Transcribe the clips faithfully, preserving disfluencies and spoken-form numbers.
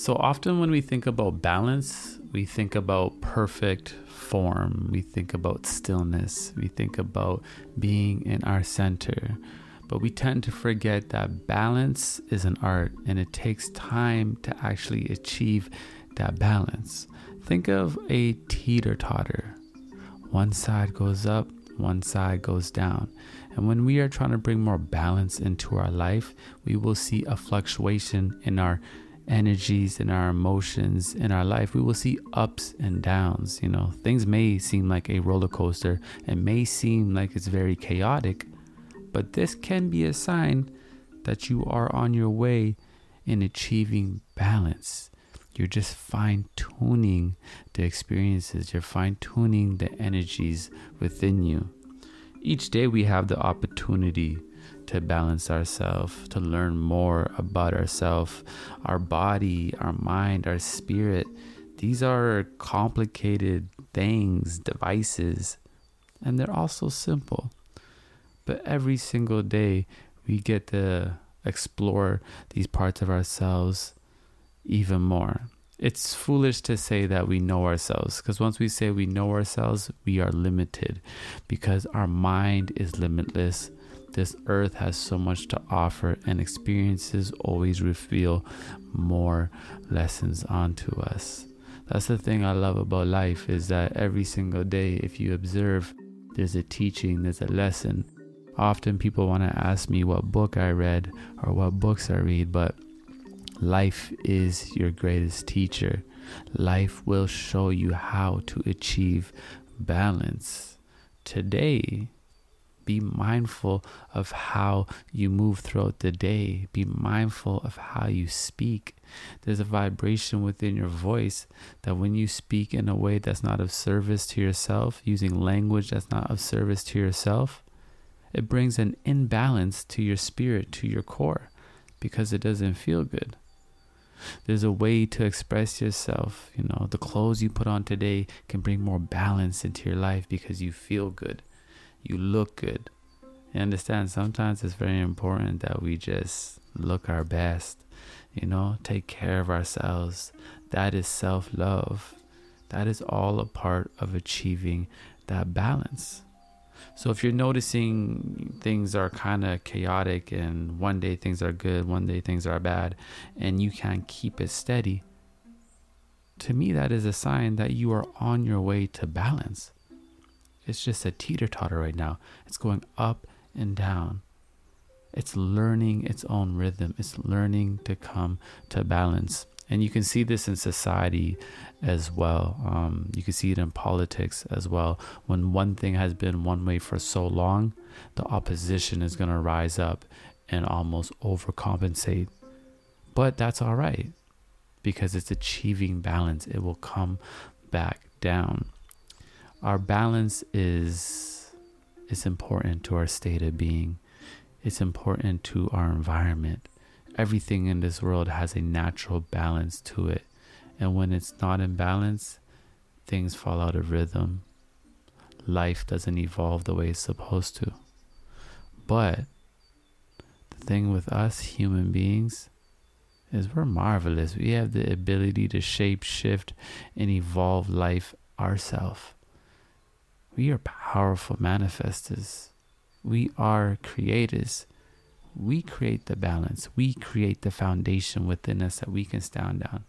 So often when we think about balance, we think about perfect form, we think about stillness, we think about being in our center. But we tend to forget that balance is an art, and it takes time to actually achieve that balance. Think of a teeter-totter. One side goes up, one side goes down. And when we are trying to bring more balance into our life, we will see a fluctuation in our energies, in our emotions, in our life. We will see ups and downs. You know, things may seem like a roller coaster. It may seem like it's very chaotic. But this can be a sign that you are on your way in achieving balance. You're just fine-tuning the experiences. You're fine-tuning the energies within you. Each day we have the opportunity to balance ourselves, to learn more about ourselves, our body, our mind, our spirit. These are complicated things, devices, and they're also simple. But every single day, we get to explore these parts of ourselves even more. It's foolish to say that we know ourselves, because once we say we know ourselves, we are limited, because our mind is limitless. This earth has so much to offer, and experiences always reveal more lessons onto us. That's the thing I love about life, is that every single day, if you observe, there's a teaching, there's a lesson. Often people want to ask me what book I read or what books I read, but life is your greatest teacher. Life will show you how to achieve balance. Today, be mindful of how you move throughout the day. Be mindful of how you speak. There's a vibration within your voice that when you speak in a way that's not of service to yourself, using language that's not of service to yourself, it brings an imbalance to your spirit, to your core, because it doesn't feel good. There's a way to express yourself. You know, the clothes you put on today can bring more balance into your life because you feel good. You look good. You understand? Sometimes it's very important that we just look our best, you know, take care of ourselves. That is self-love. That is all a part of achieving that balance. So if you're noticing things are kind of chaotic, and one day things are good, one day things are bad, and you can't keep it steady, to me that is a sign that you are on your way to balance. It's just a teeter-totter right now. It's going up and down. It's learning its own rhythm. It's learning to come to balance. And you can see this in society as well. Um, you can see it in politics as well. When one thing has been one way for so long, the opposition is going to rise up and almost overcompensate. But that's all right, because it's achieving balance. It will come back down. Our balance is, is important to our state of being. It's important to our environment. Everything in this world has a natural balance to it. And when it's not in balance, things fall out of rhythm. Life doesn't evolve the way it's supposed to. But the thing with us human beings is we're marvelous. We have the ability to shape, shift, and evolve life ourselves. We are powerful manifestors. We are creators. We create the balance. We create the foundation within us that we can stand on.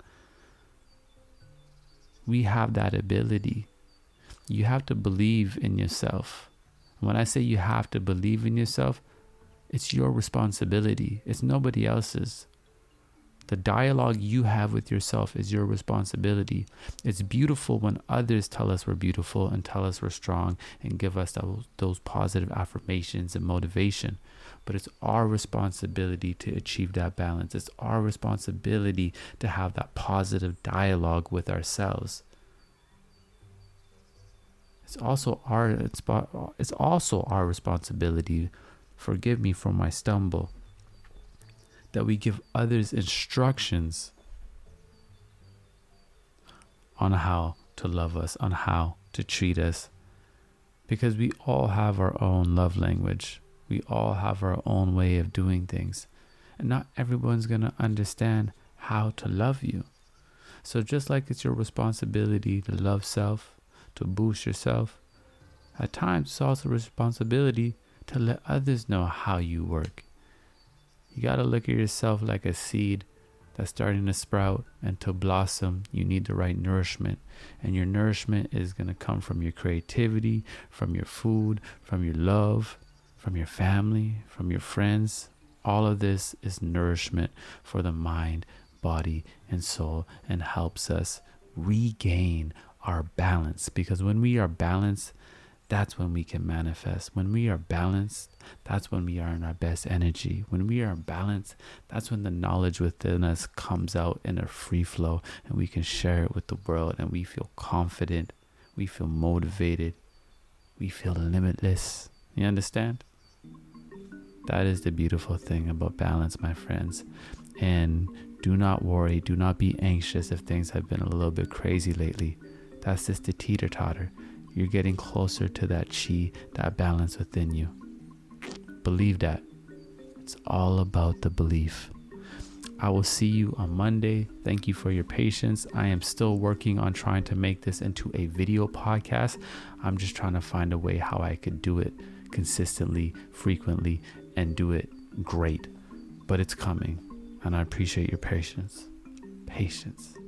We have that ability. You have to believe in yourself. When I say you have to believe in yourself, it's your responsibility. It's nobody else's. The dialogue you have with yourself is your responsibility. It's beautiful when others tell us we're beautiful and tell us we're strong and give us those positive affirmations and motivation. But it's our responsibility to achieve that balance. It's our responsibility to have that positive dialogue with ourselves. It's also our, it's, it's also our responsibility, forgive me for my stumble, that we give others instructions on how to love us, on how to treat us. Because we all have our own love language. We all have our own way of doing things. And not everyone's going to understand how to love you. So just like it's your responsibility to love self, to boost yourself, at times it's also a responsibility to let others know how you work. You got to look at yourself like a seed that's starting to sprout and to blossom. You need the right nourishment, and your nourishment is going to come from your creativity, from your food, from your love, from your family, from your friends. All of this is nourishment for the mind, body, and soul, and helps us regain our balance. Because when we are balanced, that's when we can manifest. When we are balanced, that's when we are in our best energy. When we are balanced, that's when the knowledge within us comes out in a free flow, and we can share it with the world, and we feel confident, we feel motivated, we feel limitless. You understand? That is the beautiful thing about balance, my friends. And do not worry, do not be anxious if things have been a little bit crazy lately. That's just the teeter-totter. You're getting closer to that chi, that balance within you. Believe that. It's all about the belief. I will see you on Monday. Thank you for your patience. I am still working on trying to make this into a video podcast. I'm just trying to find a way how I could do it consistently, frequently, and do it great. But it's coming, and I appreciate your patience. Patience.